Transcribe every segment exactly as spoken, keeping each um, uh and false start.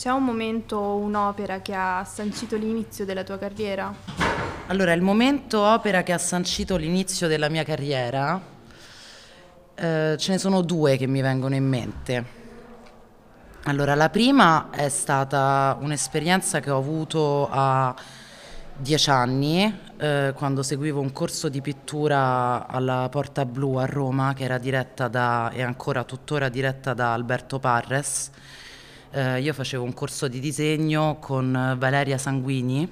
C'è un momento, un'opera che ha sancito l'inizio della tua carriera? Allora, il momento opera che ha sancito l'inizio della mia carriera, eh, ce ne sono due che mi vengono in mente. Allora, la prima è stata un'esperienza che ho avuto a dieci anni, eh, quando seguivo un corso di pittura alla Porta Blu a Roma, che era diretta da, e ancora tuttora diretta da Alberto Parres. Eh, io facevo un corso di disegno con Valeria Sanguini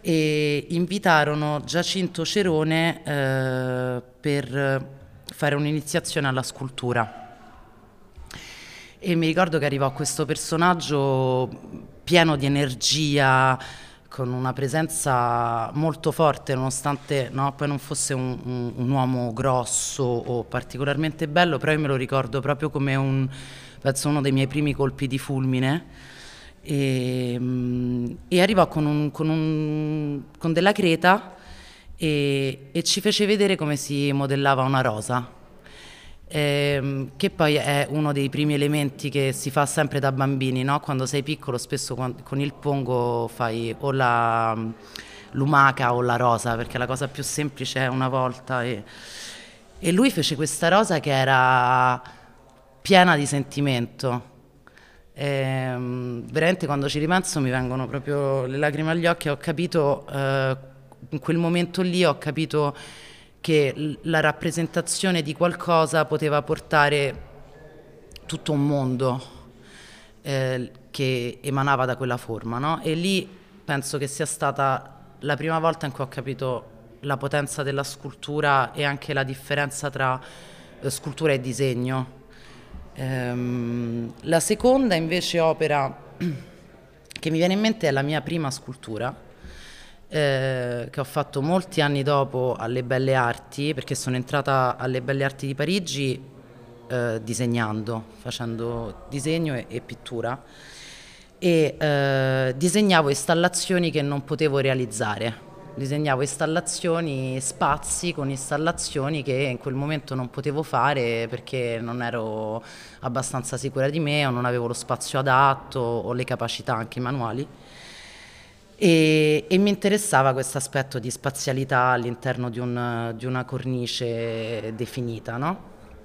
e invitarono Giacinto Cerone eh, per fare un'iniziazione alla scultura. E mi ricordo che arrivò questo personaggio pieno di energia, con una presenza molto forte, nonostante no, poi non fosse un, un, un uomo grosso o particolarmente bello, però io me lo ricordo proprio come un, penso, uno dei miei primi colpi di fulmine. E, e arrivò con, un, con, un, con della creta e, e ci fece vedere come si modellava una rosa. Ehm, che poi è uno dei primi elementi che si fa sempre da bambini, no? Quando sei piccolo spesso con, con il pongo fai o la lumaca o la rosa, perché la cosa più semplice è una volta, e, e lui fece questa rosa che era piena di sentimento. Ehm, veramente, quando ci ripenso mi vengono proprio le lacrime agli occhi. Ho capito, eh, in quel momento lì ho capito che la rappresentazione di qualcosa poteva portare tutto un mondo eh, che emanava da quella forma, no? E lì penso che sia stata la prima volta in cui ho capito la potenza della scultura e anche la differenza tra eh, scultura e disegno. Ehm, la seconda invece opera che mi viene in mente è la mia prima scultura, Eh, che ho fatto molti anni dopo alle Belle Arti, perché sono entrata alle Belle Arti di Parigi eh, disegnando, facendo disegno e, e pittura, e eh, disegnavo installazioni che non potevo realizzare, disegnavo installazioni, spazi con installazioni che in quel momento non potevo fare perché non ero abbastanza sicura di me o non avevo lo spazio adatto o le capacità anche manuali. E, e mi interessava questo aspetto di spazialità all'interno di, un, di una cornice definita, no?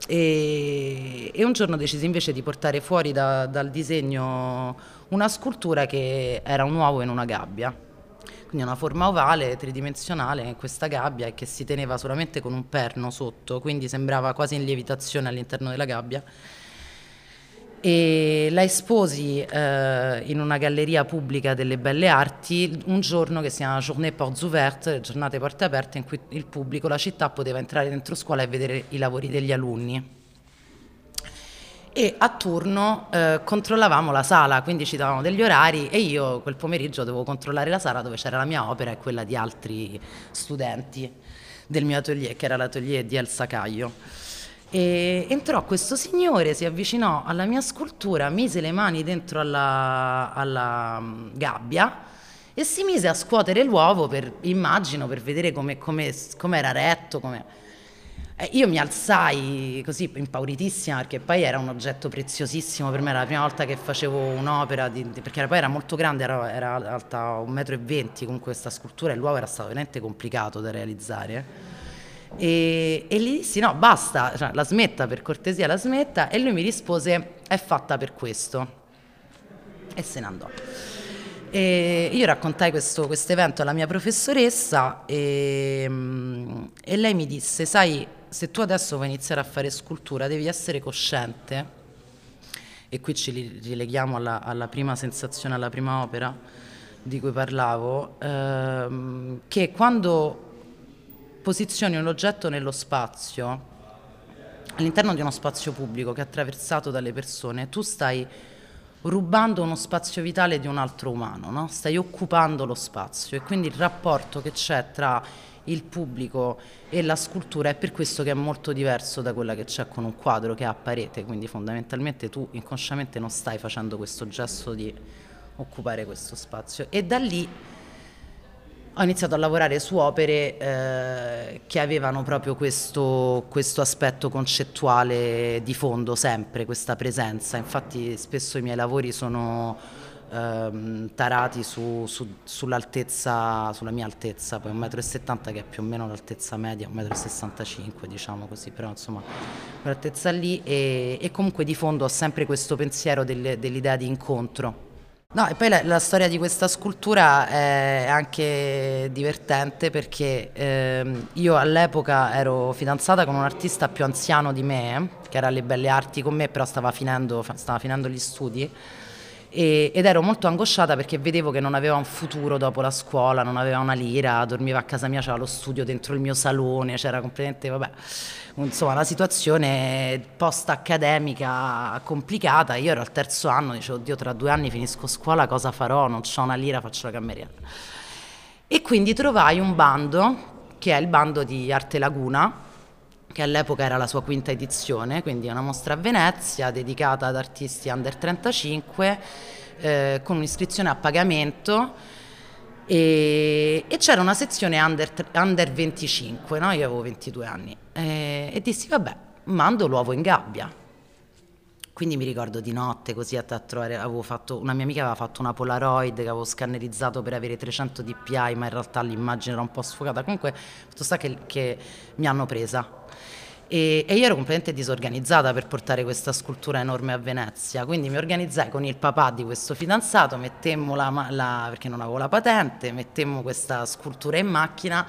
E, e un giorno decisi invece di portare fuori da, dal disegno una scultura che era un uovo in una gabbia, quindi una forma ovale tridimensionale in questa gabbia, e che si teneva solamente con un perno sotto, quindi sembrava quasi in lievitazione all'interno della gabbia. E la esposi eh, in una galleria pubblica delle Belle Arti un giorno che si chiama Journée Portes Ouvertes, giornate porte aperte, in cui il pubblico, la città, poteva entrare dentro scuola e vedere i lavori degli alunni. E a turno eh, controllavamo la sala, quindi ci davamo degli orari, e io quel pomeriggio dovevo controllare la sala dove c'era la mia opera e quella di altri studenti del mio atelier, che era l'atelier di Elsa Caio. E entrò questo signore, si avvicinò alla mia scultura, mise le mani dentro alla, alla gabbia e si mise a scuotere l'uovo, per, immagino, per vedere come, come, come era retto. Come... Eh, io mi alzai così impauritissima, perché poi era un oggetto preziosissimo per me, era la prima volta che facevo un'opera, di, di, perché era, poi era molto grande, era, era alta un metro e venti con questa scultura, e l'uovo era stato veramente complicato da realizzare. E, e gli dissi: no, basta, cioè, la smetta, per cortesia, la smetta. E lui mi rispose: è fatta per questo, e se ne andò. E io raccontai questo evento alla mia professoressa, e, e lei mi disse: sai, se tu adesso vuoi iniziare a fare scultura devi essere cosciente, e qui ci rileghiamo alla, alla prima sensazione, alla prima opera di cui parlavo, ehm, che quando posizioni un oggetto nello spazio, all'interno di uno spazio pubblico che è attraversato dalle persone, tu stai rubando uno spazio vitale di un altro umano, no? Stai occupando lo spazio, e quindi il rapporto che c'è tra il pubblico e la scultura è per questo che è molto diverso da quella che c'è con un quadro che ha parete, quindi fondamentalmente tu inconsciamente non stai facendo questo gesto di occupare questo spazio. E da lì ho iniziato a lavorare su opere eh, che avevano proprio questo, questo aspetto concettuale di fondo, sempre questa presenza. Infatti spesso i miei lavori sono ehm, tarati su, su, sull'altezza, sulla mia altezza, poi un metro e settanta che è più o meno l'altezza media, un metro e sessantacinque diciamo così, però insomma l'altezza lì, e, e comunque di fondo ho sempre questo pensiero del, dell'idea di incontro. No, e poi la, la storia di questa scultura è anche divertente perché ehm, io all'epoca ero fidanzata con un artista più anziano di me, che era alle Belle Arti con me, però stava finendo, stava finendo gli studi, e, ed ero molto angosciata perché vedevo che non aveva un futuro dopo la scuola, non aveva una lira, dormiva a casa mia, c'era lo studio dentro il mio salone, c'era completamente, vabbè, insomma una situazione post-accademica complicata. Io ero al terzo anno, dicevo, oddio, tra due anni finisco scuola, cosa farò? Non ho una lira, faccio la cameriera. E quindi trovai un bando, che è il bando di Arte Laguna, che all'epoca era la sua quinta edizione, quindi una mostra a Venezia dedicata ad artisti under trentacinque, eh, con un'iscrizione a pagamento. E, e c'era una sezione under venticinque, no? Io avevo ventidue anni, e, e dissi vabbè, mando l'uovo in gabbia. Quindi mi ricordo di notte così a trovare, avevo fatto, una mia amica aveva fatto una Polaroid che avevo scannerizzato per avere trecento D P I, ma in realtà l'immagine era un po' sfocata. Comunque tutto sta che, che mi hanno presa, e, e io ero completamente disorganizzata per portare questa scultura enorme a Venezia, quindi mi organizzai con il papà di questo fidanzato, mettemmo la, la, perché non avevo la patente, mettemmo questa scultura in macchina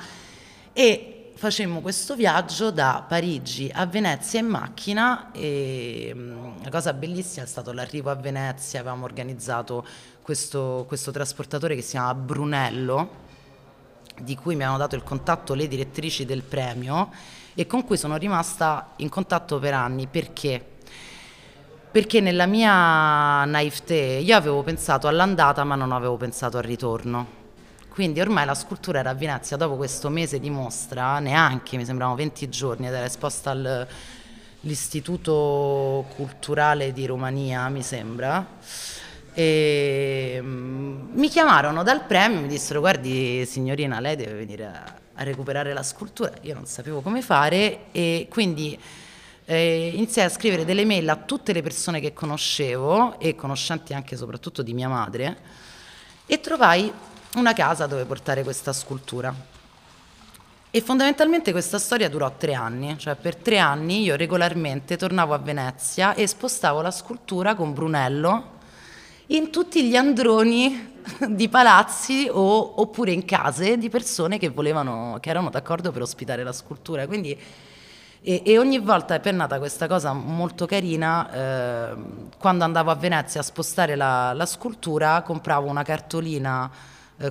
e facemmo questo viaggio da Parigi a Venezia in macchina. E la cosa bellissima è stato l'arrivo a Venezia. Avevamo organizzato questo, questo trasportatore che si chiama Brunello, di cui mi hanno dato il contatto le direttrici del premio e con cui sono rimasta in contatto per anni. Perché? Perché nella mia naivete io avevo pensato all'andata ma non avevo pensato al ritorno. Quindi ormai la scultura era a Venezia, dopo questo mese di mostra, neanche, mi sembravano venti giorni, ed era esposta all'Istituto Culturale di Romania, mi sembra, e mi chiamarono dal premio, mi dissero guardi signorina, lei deve venire a, a recuperare la scultura. Io non sapevo come fare, e quindi eh, iniziai a scrivere delle mail a tutte le persone che conoscevo, e conoscenti anche soprattutto di mia madre, e trovai una casa dove portare questa scultura. E fondamentalmente questa storia durò tre anni, cioè per tre anni io regolarmente tornavo a Venezia e spostavo la scultura con Brunello in tutti gli androni di palazzi o, oppure in case di persone che volevano, che erano d'accordo per ospitare la scultura. Quindi, e, e ogni volta è nata questa cosa molto carina, eh, quando andavo a Venezia a spostare la, la scultura compravo una cartolina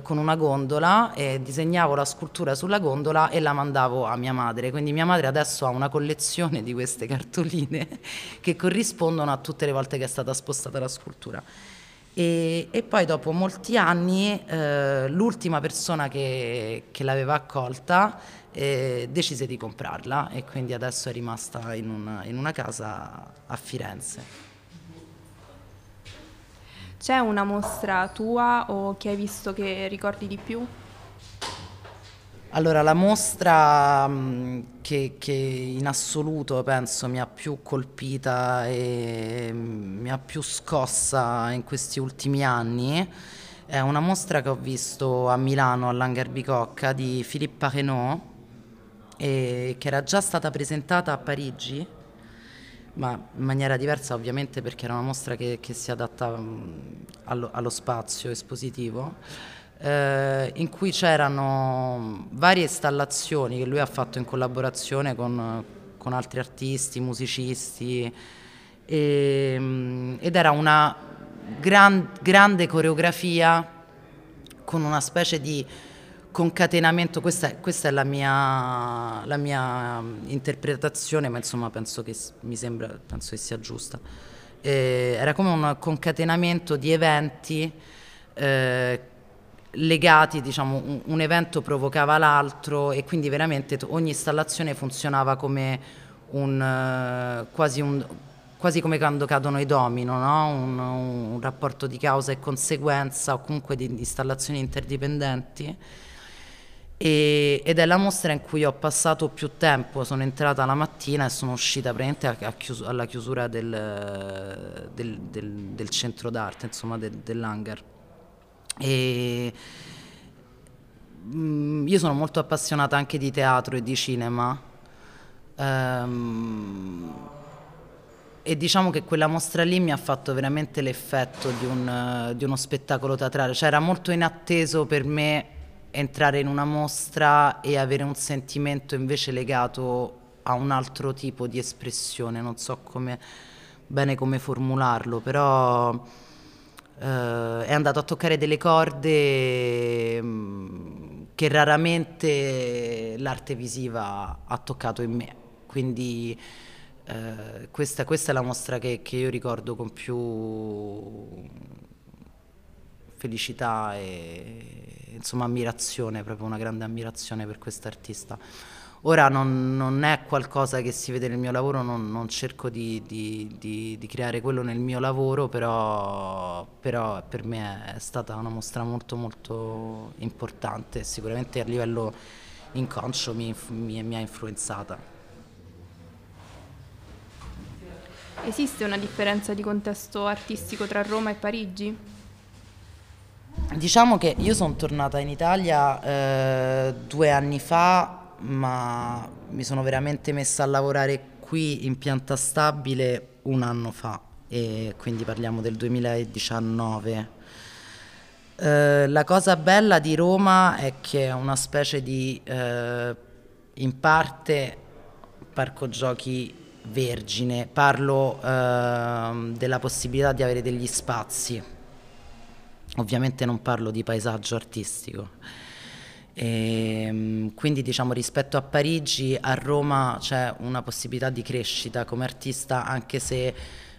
con una gondola e disegnavo la scultura sulla gondola e la mandavo a mia madre. Quindi mia madre adesso ha una collezione di queste cartoline che corrispondono a tutte le volte che è stata spostata la scultura. E, e poi dopo molti anni eh, l'ultima persona che, che l'aveva accolta eh, decise di comprarla, e quindi adesso è rimasta in una, in una casa a Firenze. C'è una mostra tua o che hai visto che ricordi di più? Allora, la mostra che, che in assoluto penso mi ha più colpita e mi ha più scossa in questi ultimi anni è una mostra che ho visto a Milano all'Hangar Bicocca di Filippa Renò, e che era già stata presentata a Parigi, ma in maniera diversa ovviamente, perché era una mostra che, che si adatta allo, allo spazio espositivo, eh, in cui c'erano varie installazioni che lui ha fatto in collaborazione con, con altri artisti, musicisti, e, ed era una gran, grande coreografia con una specie di concatenamento. Questa è, questa è la mia, la mia interpretazione, ma insomma penso che, mi sembra, penso che sia giusta. Eh, era come un concatenamento di eventi eh, legati, diciamo, un, un evento provocava l'altro, e quindi veramente ogni installazione funzionava come un, eh, quasi, un, quasi come quando cadono i domino, no? un, un rapporto di causa e conseguenza, o comunque di installazioni interdipendenti. e, ed è la mostra in cui ho passato più tempo. Sono entrata la mattina e sono uscita praticamente a, a chius- alla chiusura del, del, del, del centro d'arte, insomma de, dell'hangar. E io sono molto appassionata anche di teatro e di cinema, ehm, e diciamo che quella mostra lì mi ha fatto veramente l'effetto di, un, di uno spettacolo teatrale, cioè era molto inatteso per me entrare in una mostra e avere un sentimento invece legato a un altro tipo di espressione, non so come, bene come formularlo, però Uh, è andato a toccare delle corde um, che raramente l'arte visiva ha toccato in me, quindi uh, questa, questa è la mostra che, che io ricordo con più felicità e insomma ammirazione, proprio una grande ammirazione per quest'artista. Ora non, non è qualcosa che si vede nel mio lavoro, non, non cerco di, di, di, di creare quello nel mio lavoro, però, però per me è stata una mostra molto molto importante, sicuramente a livello inconscio mi, mi, mi ha influenzata. Esiste una differenza di contesto artistico tra Roma e Parigi? Diciamo che io sono tornata in Italia eh, due anni fa, ma mi sono veramente messa a lavorare qui in pianta stabile un anno fa, e quindi parliamo del duemiladiciannove. Eh, la cosa bella di Roma è che è una specie di, eh, in parte, parco giochi vergine, parlo eh, della possibilità di avere degli spazi, ovviamente non parlo di paesaggio artistico. E quindi diciamo rispetto a Parigi, a Roma c'è una possibilità di crescita come artista, anche se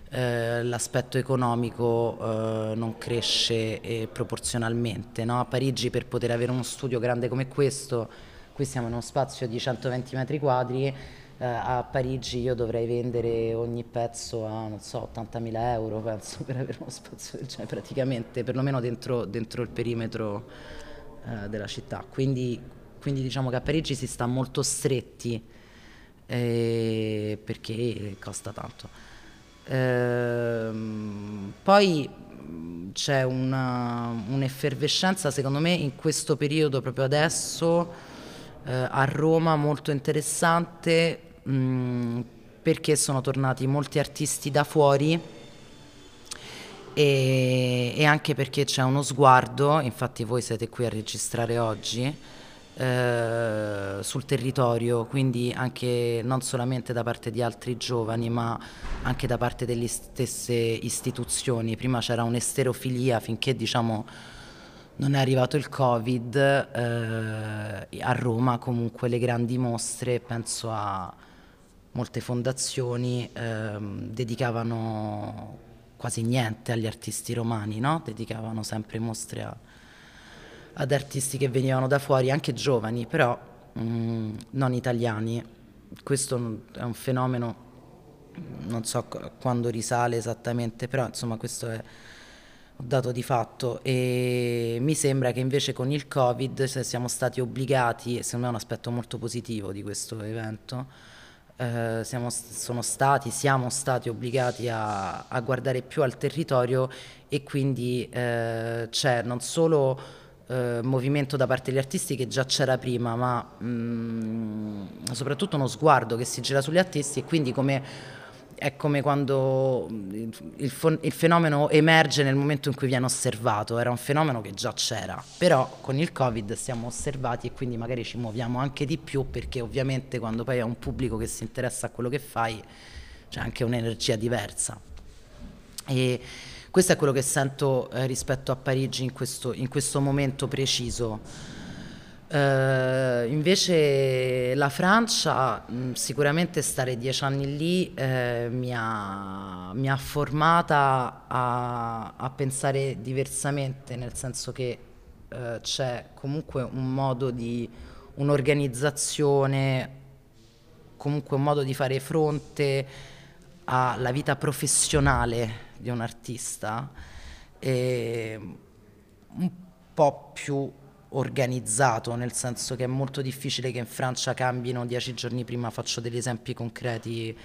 eh, l'aspetto economico eh, non cresce eh, proporzionalmente, no? A Parigi, per poter avere uno studio grande come questo, qui siamo in uno spazio di centoventi metri quadri, eh, a Parigi io dovrei vendere ogni pezzo a non so ottantamila euro, penso, per avere uno spazio del genere, praticamente, perlomeno dentro, dentro il perimetro della città, quindi, quindi diciamo che a Parigi si sta molto stretti eh, perché costa tanto. Ehm, poi c'è una, un'effervescenza secondo me in questo periodo, proprio adesso, eh, a Roma molto interessante, mh, perché sono tornati molti artisti da fuori, E, e anche perché c'è uno sguardo, infatti voi siete qui a registrare oggi, eh, sul territorio, quindi anche non solamente da parte di altri giovani ma anche da parte delle stesse istituzioni. Prima c'era un'esterofilia finché diciamo non è arrivato il Covid, eh, a Roma comunque le grandi mostre, penso a molte fondazioni, eh, dedicavano quasi niente agli artisti romani, no? Dedicavano sempre mostre a, ad artisti che venivano da fuori, anche giovani, però mh, non italiani. Questo è un fenomeno, non so quando risale esattamente, però insomma questo è un dato di fatto, e mi sembra che invece con il Covid siamo stati obbligati, e secondo me è un aspetto molto positivo di questo evento, Uh, siamo, sono stati, siamo stati obbligati a, a guardare più al territorio, e quindi uh, c'è non solo uh, movimento da parte degli artisti che già c'era prima, ma mh, soprattutto uno sguardo che si gira sugli artisti, e quindi come, è come quando il, il, il fenomeno emerge nel momento in cui viene osservato. Era un fenomeno che già c'era, però con il Covid siamo osservati, e quindi magari ci muoviamo anche di più, perché ovviamente quando poi è un pubblico che si interessa a quello che fai c'è anche un'energia diversa, e questo è quello che sento eh, rispetto a Parigi in questo, in questo momento preciso. Uh, invece la Francia, mh, sicuramente stare dieci anni lì eh, mi, ha, mi ha formata a, a pensare diversamente, nel senso che eh, c'è comunque un modo di un'organizzazione, comunque un modo di fare fronte alla vita professionale di un artista, eh, un po' più organizzato, nel senso che è molto difficile che in Francia cambino dieci giorni prima, faccio degli esempi concreti,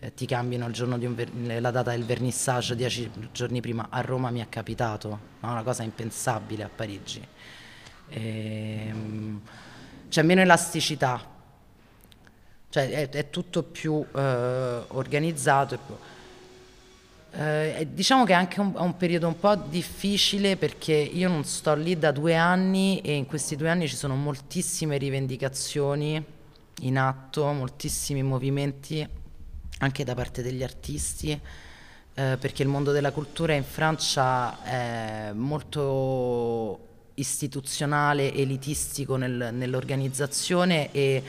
eh, ti cambiano il giorno di un ver- la data del vernissage dieci giorni prima. A Roma mi è capitato, ma è una cosa impensabile a Parigi. Ehm, c'è meno elasticità, cioè è, è tutto più eh, organizzato e più... Eh, diciamo che è anche un, un periodo un po' difficile, perché io non sto lì da due anni e in questi due anni ci sono moltissime rivendicazioni in atto, moltissimi movimenti anche da parte degli artisti, eh, perché il mondo della cultura in Francia è molto istituzionale, elitistico nel, nell'organizzazione e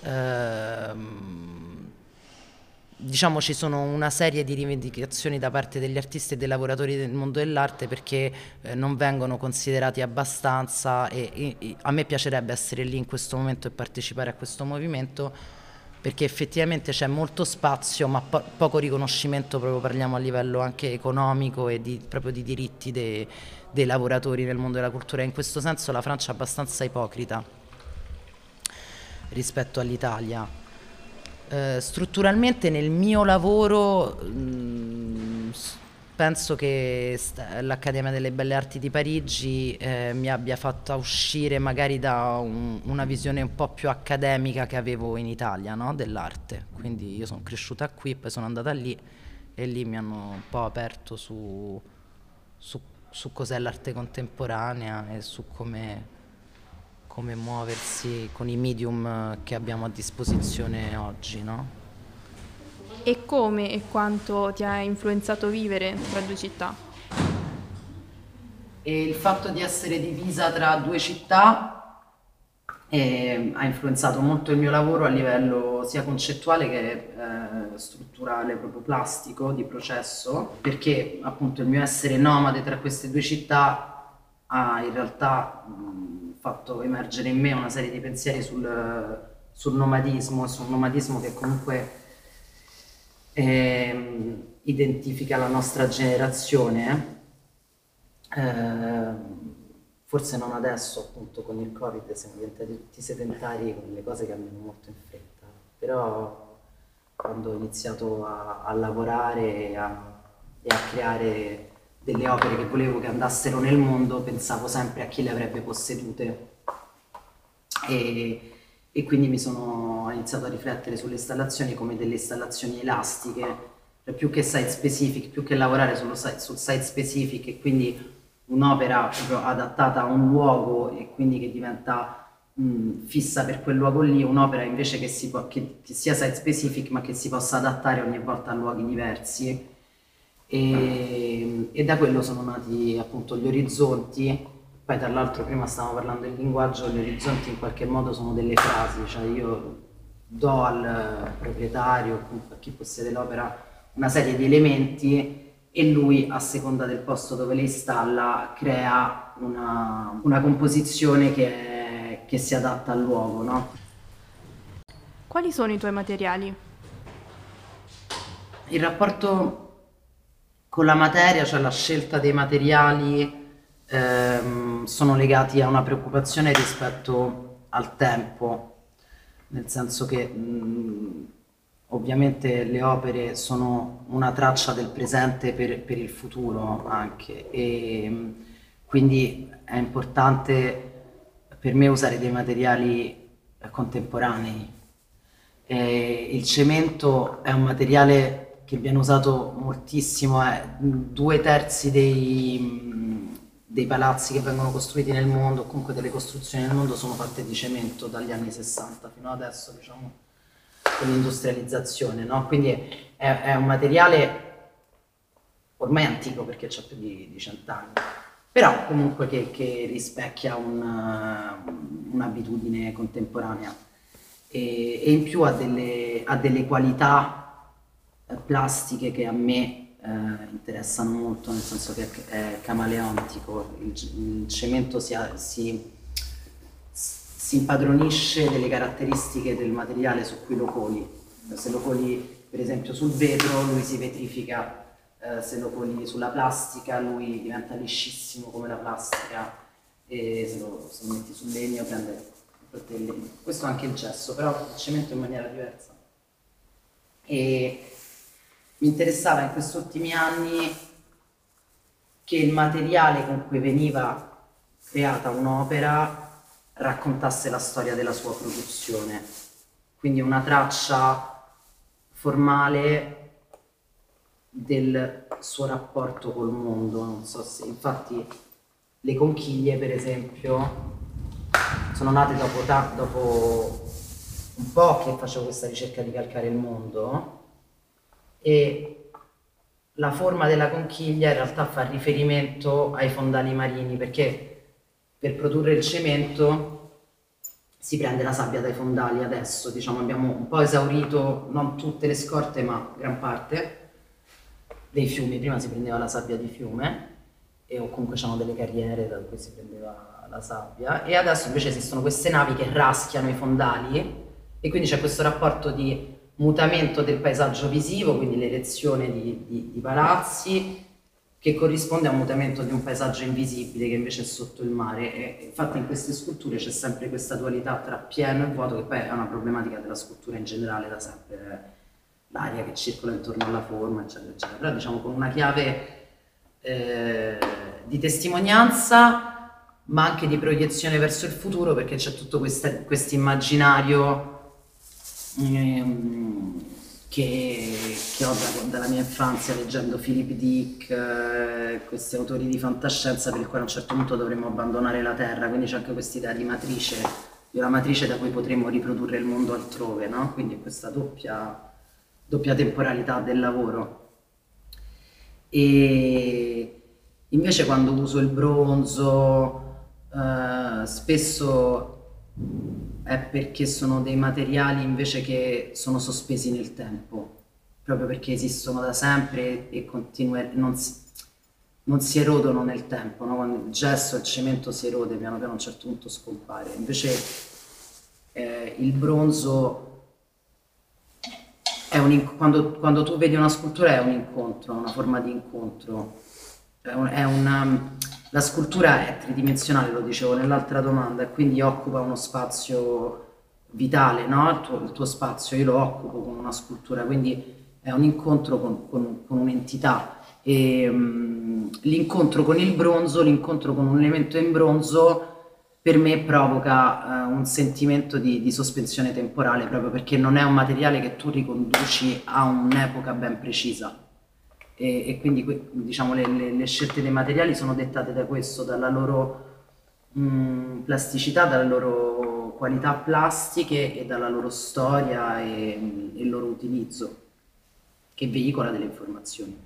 ehm, diciamo ci sono una serie di rivendicazioni da parte degli artisti e dei lavoratori del mondo dell'arte, perché eh, non vengono considerati abbastanza e, e a me piacerebbe essere lì in questo momento e partecipare a questo movimento, perché effettivamente c'è molto spazio ma po- poco riconoscimento, proprio parliamo a livello anche economico e di, proprio di diritti dei, dei lavoratori nel mondo della cultura. In questo senso la Francia è abbastanza ipocrita rispetto all'Italia. Uh, strutturalmente nel mio lavoro mh, penso che st- l'Accademia delle Belle Arti di Parigi eh, mi abbia fatto uscire magari da un, una visione un po' più accademica che avevo in Italia, no? Dell'arte. Quindi io sono cresciuta qui, poi sono andata lì e lì mi hanno un po' aperto su, su, su cos'è l'arte contemporanea e su come... come muoversi con i medium che abbiamo a disposizione oggi, no? E come e quanto ti ha influenzato vivere tra due città? E il fatto di essere divisa tra due città eh, ha influenzato molto il mio lavoro a livello sia concettuale che eh, strutturale, proprio plastico, di processo, perché appunto il mio essere nomade tra queste due città ha in realtà... Mh, fatto emergere in me una serie di pensieri sul, sul nomadismo, su un nomadismo che comunque eh, identifica la nostra generazione, eh, forse non adesso appunto con il Covid siamo diventati tutti sedentari, con le cose cambiano molto in fretta, però quando ho iniziato a, a lavorare e a, e a creare delle opere che volevo che andassero nel mondo, pensavo sempre a chi le avrebbe possedute e, e quindi mi sono ho iniziato a riflettere sulle installazioni come delle installazioni elastiche, cioè più che site specific, più che lavorare sullo site, sul site specific e quindi un'opera proprio adattata a un luogo e quindi che diventa mh, fissa per quel luogo lì, un'opera invece che, si può, che, che sia site specific ma che si possa adattare ogni volta a luoghi diversi. E, e da quello sono nati appunto gli orizzonti. Poi tra l'altro prima stavamo parlando del linguaggio, gli orizzonti in qualche modo sono delle frasi, cioè io do al proprietario, a chi possiede l'opera, una serie di elementi e lui a seconda del posto dove le installa crea una, una composizione che, è, che si adatta al luogo, no? Quali sono i tuoi materiali? Il rapporto con la materia, cioè la scelta dei materiali, ehm, sono legati a una preoccupazione rispetto al tempo, nel senso che mh, ovviamente le opere sono una traccia del presente per, per il futuro anche, e quindi è importante per me usare dei materiali contemporanei. E il cemento è un materiale che viene usato moltissimo, eh. Due terzi dei, dei palazzi che vengono costruiti nel mondo, o comunque delle costruzioni nel mondo, sono fatte di cemento dagli anni sessanta fino ad adesso, diciamo, con l'industrializzazione, no? Quindi è, è un materiale ormai antico, perché c'ha più di, di cent'anni, però comunque che, che rispecchia una, un'abitudine contemporanea e, e in più ha delle, ha delle qualità plastiche che a me eh, interessano molto, nel senso che è camaleontico, il, il cemento si, ha, si, si impadronisce delle caratteristiche del materiale su cui lo coli. Se lo coli per esempio sul vetro lui si vetrifica, eh, se lo coli sulla plastica lui diventa liscissimo come la plastica, e se lo, se lo metti sul legno prende il tortellino. Questo è anche il gesso, però il cemento in maniera diversa. E mi interessava in questi ultimi anni che il materiale con cui veniva creata un'opera raccontasse la storia della sua produzione, quindi una traccia formale del suo rapporto col mondo. Non so se, infatti, le conchiglie, per esempio, sono nate dopo, dopo un po' che facevo questa ricerca di calcare il mondo, e la forma della conchiglia in realtà fa riferimento ai fondali marini, perché per produrre il cemento si prende la sabbia dai fondali. Adesso, diciamo, abbiamo un po' esaurito, non tutte le scorte, ma gran parte dei fiumi. Prima si prendeva la sabbia di fiume, e o comunque c'erano delle carriere da cui si prendeva la sabbia, e adesso invece esistono queste navi che raschiano i fondali, e quindi c'è questo rapporto di mutamento del paesaggio visivo, quindi l'erezione di, di, di palazzi, che corrisponde a un mutamento di un paesaggio invisibile che invece è sotto il mare. E infatti in queste sculture c'è sempre questa dualità tra pieno e vuoto, che poi è una problematica della scultura in generale da sempre, l'aria che circola intorno alla forma, eccetera, eccetera. Però, diciamo, con una chiave eh, di testimonianza, ma anche di proiezione verso il futuro, perché c'è tutto questo immaginario ehm, che, che ho da, dalla mia infanzia, leggendo Philip Dick, eh, questi autori di fantascienza per il quale a un certo punto dovremmo abbandonare la Terra. Quindi c'è anche questa idea di matrice, di una matrice da cui potremmo riprodurre il mondo altrove, no? Quindi questa doppia... doppia temporalità del lavoro. E invece quando uso il bronzo eh, spesso è perché sono dei materiali invece che sono sospesi nel tempo, proprio perché esistono da sempre e continue, non, si, non si erodono nel tempo, no? Quando il gesso e il cemento si erode, piano piano a un certo punto scompare. Invece eh, il bronzo È un, quando, quando tu vedi una scultura è un incontro, una forma di incontro. È un, è una, la scultura è tridimensionale, lo dicevo nell'altra domanda, e quindi occupa uno spazio vitale, no? Il tuo, il tuo spazio io lo occupo con una scultura, quindi è un incontro con, con, con un'entità. L'incontro con il bronzo, l'incontro con un elemento in bronzo, per me provoca uh, un sentimento di, di sospensione temporale, proprio perché non è un materiale che tu riconduci a un'epoca ben precisa. E, e quindi, diciamo, le, le, le scelte dei materiali sono dettate da questo, dalla loro mh, plasticità, dalla loro qualità plastiche e dalla loro storia e mh, il loro utilizzo, che veicola delle informazioni.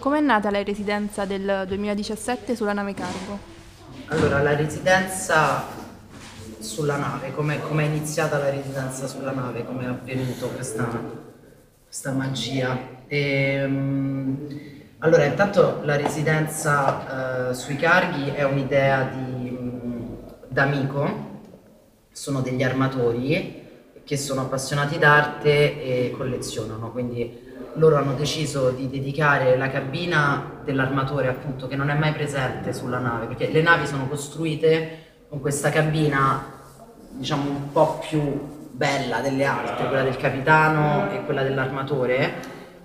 Com'è nata la residenza del duemiladiciassette sulla nave cargo? Allora, la residenza sulla nave, come è iniziata la residenza sulla nave, come è avvenuto questa, questa magia? E, um, allora, intanto la residenza uh, sui carghi è un'idea um, d'amico, sono degli armatori che sono appassionati d'arte e collezionano, quindi loro hanno deciso di dedicare la cabina dell'armatore, appunto, che non è mai presente sulla nave, perché le navi sono costruite con questa cabina, diciamo, un po' più bella delle altre, quella del capitano e quella dell'armatore,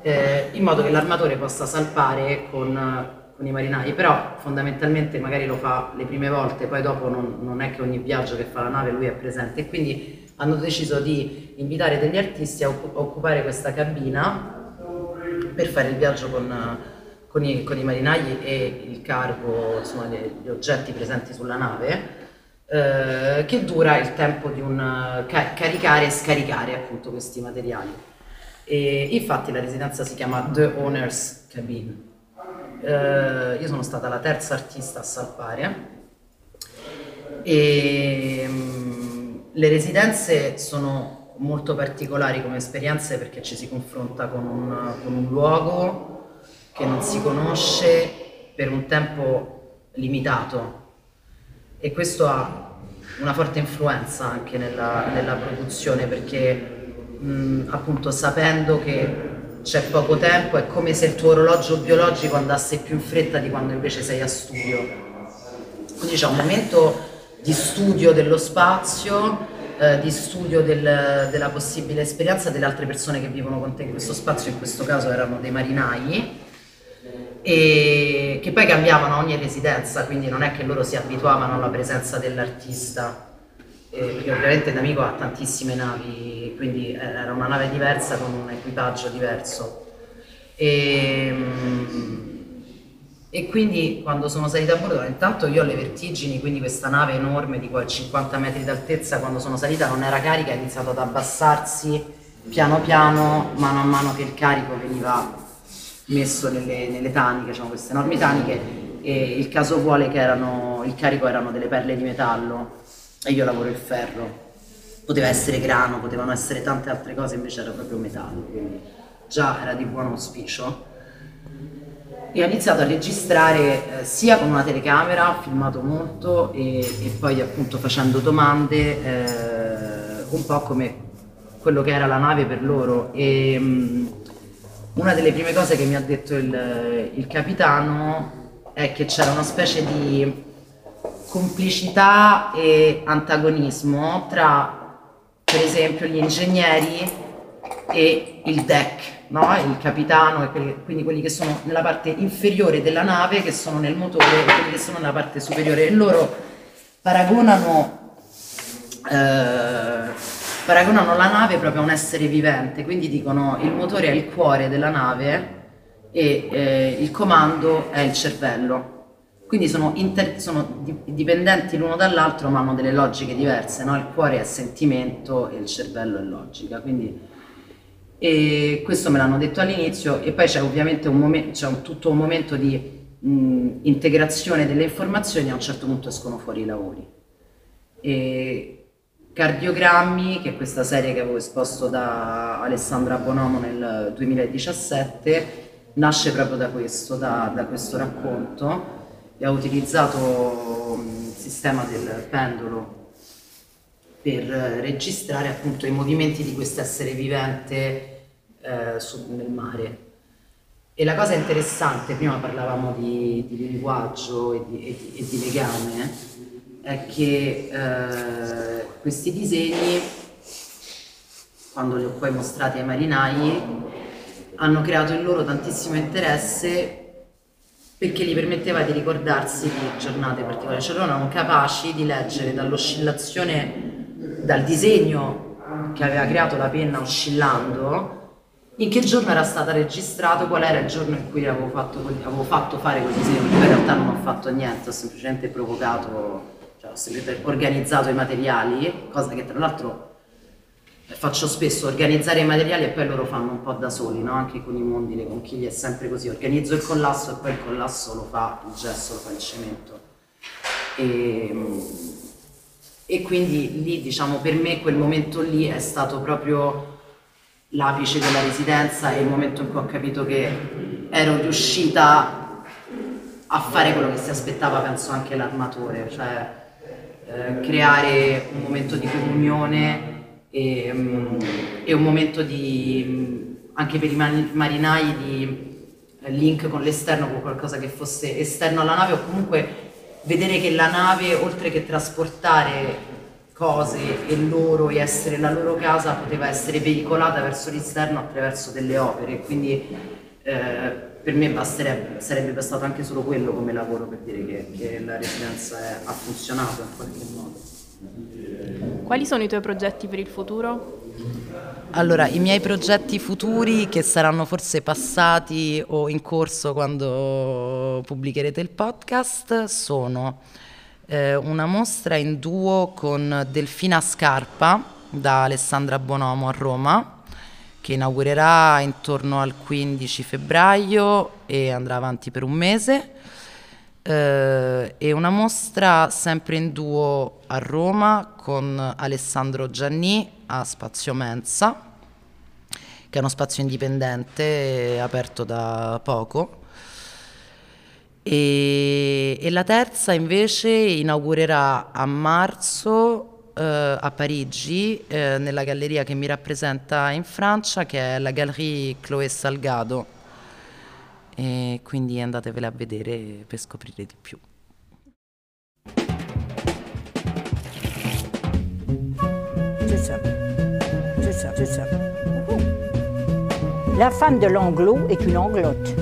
eh, in modo che l'armatore possa salpare con, con i marinai. Però fondamentalmente magari lo fa le prime volte, poi dopo non, non è che ogni viaggio che fa la nave lui è presente, e quindi hanno deciso di invitare degli artisti a occupare questa cabina per fare il viaggio con, con, i, con i marinai e il cargo, insomma, le, gli oggetti presenti sulla nave, eh, che dura il tempo di un ca caricare e scaricare, appunto, questi materiali. E infatti la residenza si chiama The Owner's Cabin. Eh, io sono stata la terza artista a salpare, e mh, le residenze sono molto particolari come esperienze, perché ci si confronta con un, con un luogo che non si conosce per un tempo limitato, e questo ha una forte influenza anche nella, nella produzione, perché mh, appunto, sapendo che c'è poco tempo, è come se il tuo orologio biologico andasse più in fretta di quando invece sei a studio. Quindi c'è un momento di studio dello spazio, eh, di studio del, della possibile esperienza delle altre persone che vivono con te in questo spazio, in questo caso erano dei marinai, e che poi cambiavano a ogni residenza, quindi non è che loro si abituavano alla presenza dell'artista, eh, perché ovviamente D'Amico ha tantissime navi, quindi era una nave diversa con un equipaggio diverso. E, e quindi quando sono salita a bordo, intanto io ho le vertigini, quindi questa nave enorme di cinquanta metri d'altezza, quando sono salita non era carica, ha iniziato ad abbassarsi piano piano, mano a mano che il carico veniva messo nelle, nelle taniche, diciamo queste enormi taniche, e il caso vuole che erano, il carico erano delle perle di metallo e io lavoro il ferro, poteva essere grano, potevano essere tante altre cose, invece era proprio metallo, quindi già era di buon auspicio. E ho iniziato a registrare eh, sia con una telecamera, ho filmato molto e, e poi appunto facendo domande, eh, un po' come quello che era la nave per loro. E, mh, una delle prime cose che mi ha detto il, il capitano è che c'era una specie di complicità e antagonismo tra, per esempio, gli ingegneri e il deck, no? Il capitano, e quelli, quindi quelli che sono nella parte inferiore della nave, che sono nel motore, e quelli che sono nella parte superiore. E loro paragonano, eh, paragonano la nave proprio a un essere vivente, quindi dicono il motore è il cuore della nave e eh, il comando è il cervello. Quindi sono, inter sono dipendenti l'uno dall'altro, ma hanno delle logiche diverse, no? Il cuore è sentimento e il cervello è logica. Quindi, e questo me l'hanno detto all'inizio, e poi c'è ovviamente un c'è un, tutto un momento di mh, integrazione delle informazioni, e a un certo punto escono fuori i lavori. E, Cardiogrammi, che è questa serie che avevo esposto da Alessandra Bonomo nel duemiladiciassette, nasce proprio da questo, da, da questo racconto, e ho utilizzato il sistema del pendolo per registrare appunto i movimenti di quest'essere vivente eh, su, nel mare. E la cosa interessante, prima parlavamo di, di linguaggio e di, e di, e di legame, è che eh, questi disegni, quando li ho poi mostrati ai marinai, hanno creato in loro tantissimo interesse, perché gli permetteva di ricordarsi di giornate particolari, cioè loro erano capaci di leggere dall'oscillazione, dal disegno che aveva creato la penna oscillando, in che giorno era stato registrato, qual era il giorno in cui avevo fatto, avevo fatto fare quel disegno, perché in realtà non ho fatto niente, ho semplicemente provocato, cioè ho semplicemente organizzato i materiali, cosa che tra l'altro faccio spesso, organizzare i materiali e poi loro fanno un po' da soli, no? Anche con i mondi, le conchiglie è sempre così, organizzo il collasso e poi il collasso lo fa il gesso, lo fa il cemento. E, e quindi lì, diciamo, per me quel momento lì è stato proprio l'apice della residenza, e il momento in cui ho capito che ero riuscita a fare quello che si aspettava, penso, anche l'armatore, cioè eh, creare un momento di comunione e, um, e un momento di, anche per i marinai, di link con l'esterno, con qualcosa che fosse esterno alla nave, o comunque vedere che la nave, oltre che trasportare cose e loro e essere la loro casa, poteva essere veicolata verso l'esterno attraverso delle opere. Quindi eh, per me basterebbe, sarebbe stato anche solo quello come lavoro per dire che, che la residenza è, ha funzionato in qualche modo. Quali sono i tuoi progetti per il futuro? Allora, i miei progetti futuri, che saranno forse passati o in corso quando pubblicherete il podcast, sono una mostra in duo con Delfina Scarpa da Alessandra Bonomo a Roma, che inaugurerà intorno al quindici febbraio e andrà avanti per un mese, eh, e una mostra sempre in duo a Roma con Alessandro Gianni a Spazio Mensa, che è uno spazio indipendente aperto da poco. E, e la terza invece inaugurerà a marzo eh, a Parigi, eh, nella galleria che mi rappresenta in Francia, che è la Galerie Chloé Salgado, e quindi andatevela a vedere per scoprire di più. ça. C'est ça. La femme de l'anglo est une anglote.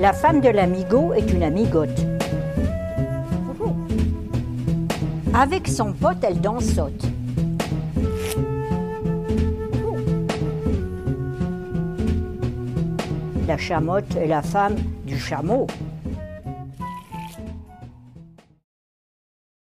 La femme de l'amigo est une amigote. Avec son pote, elle dansote. La chamotte est la femme du chameau.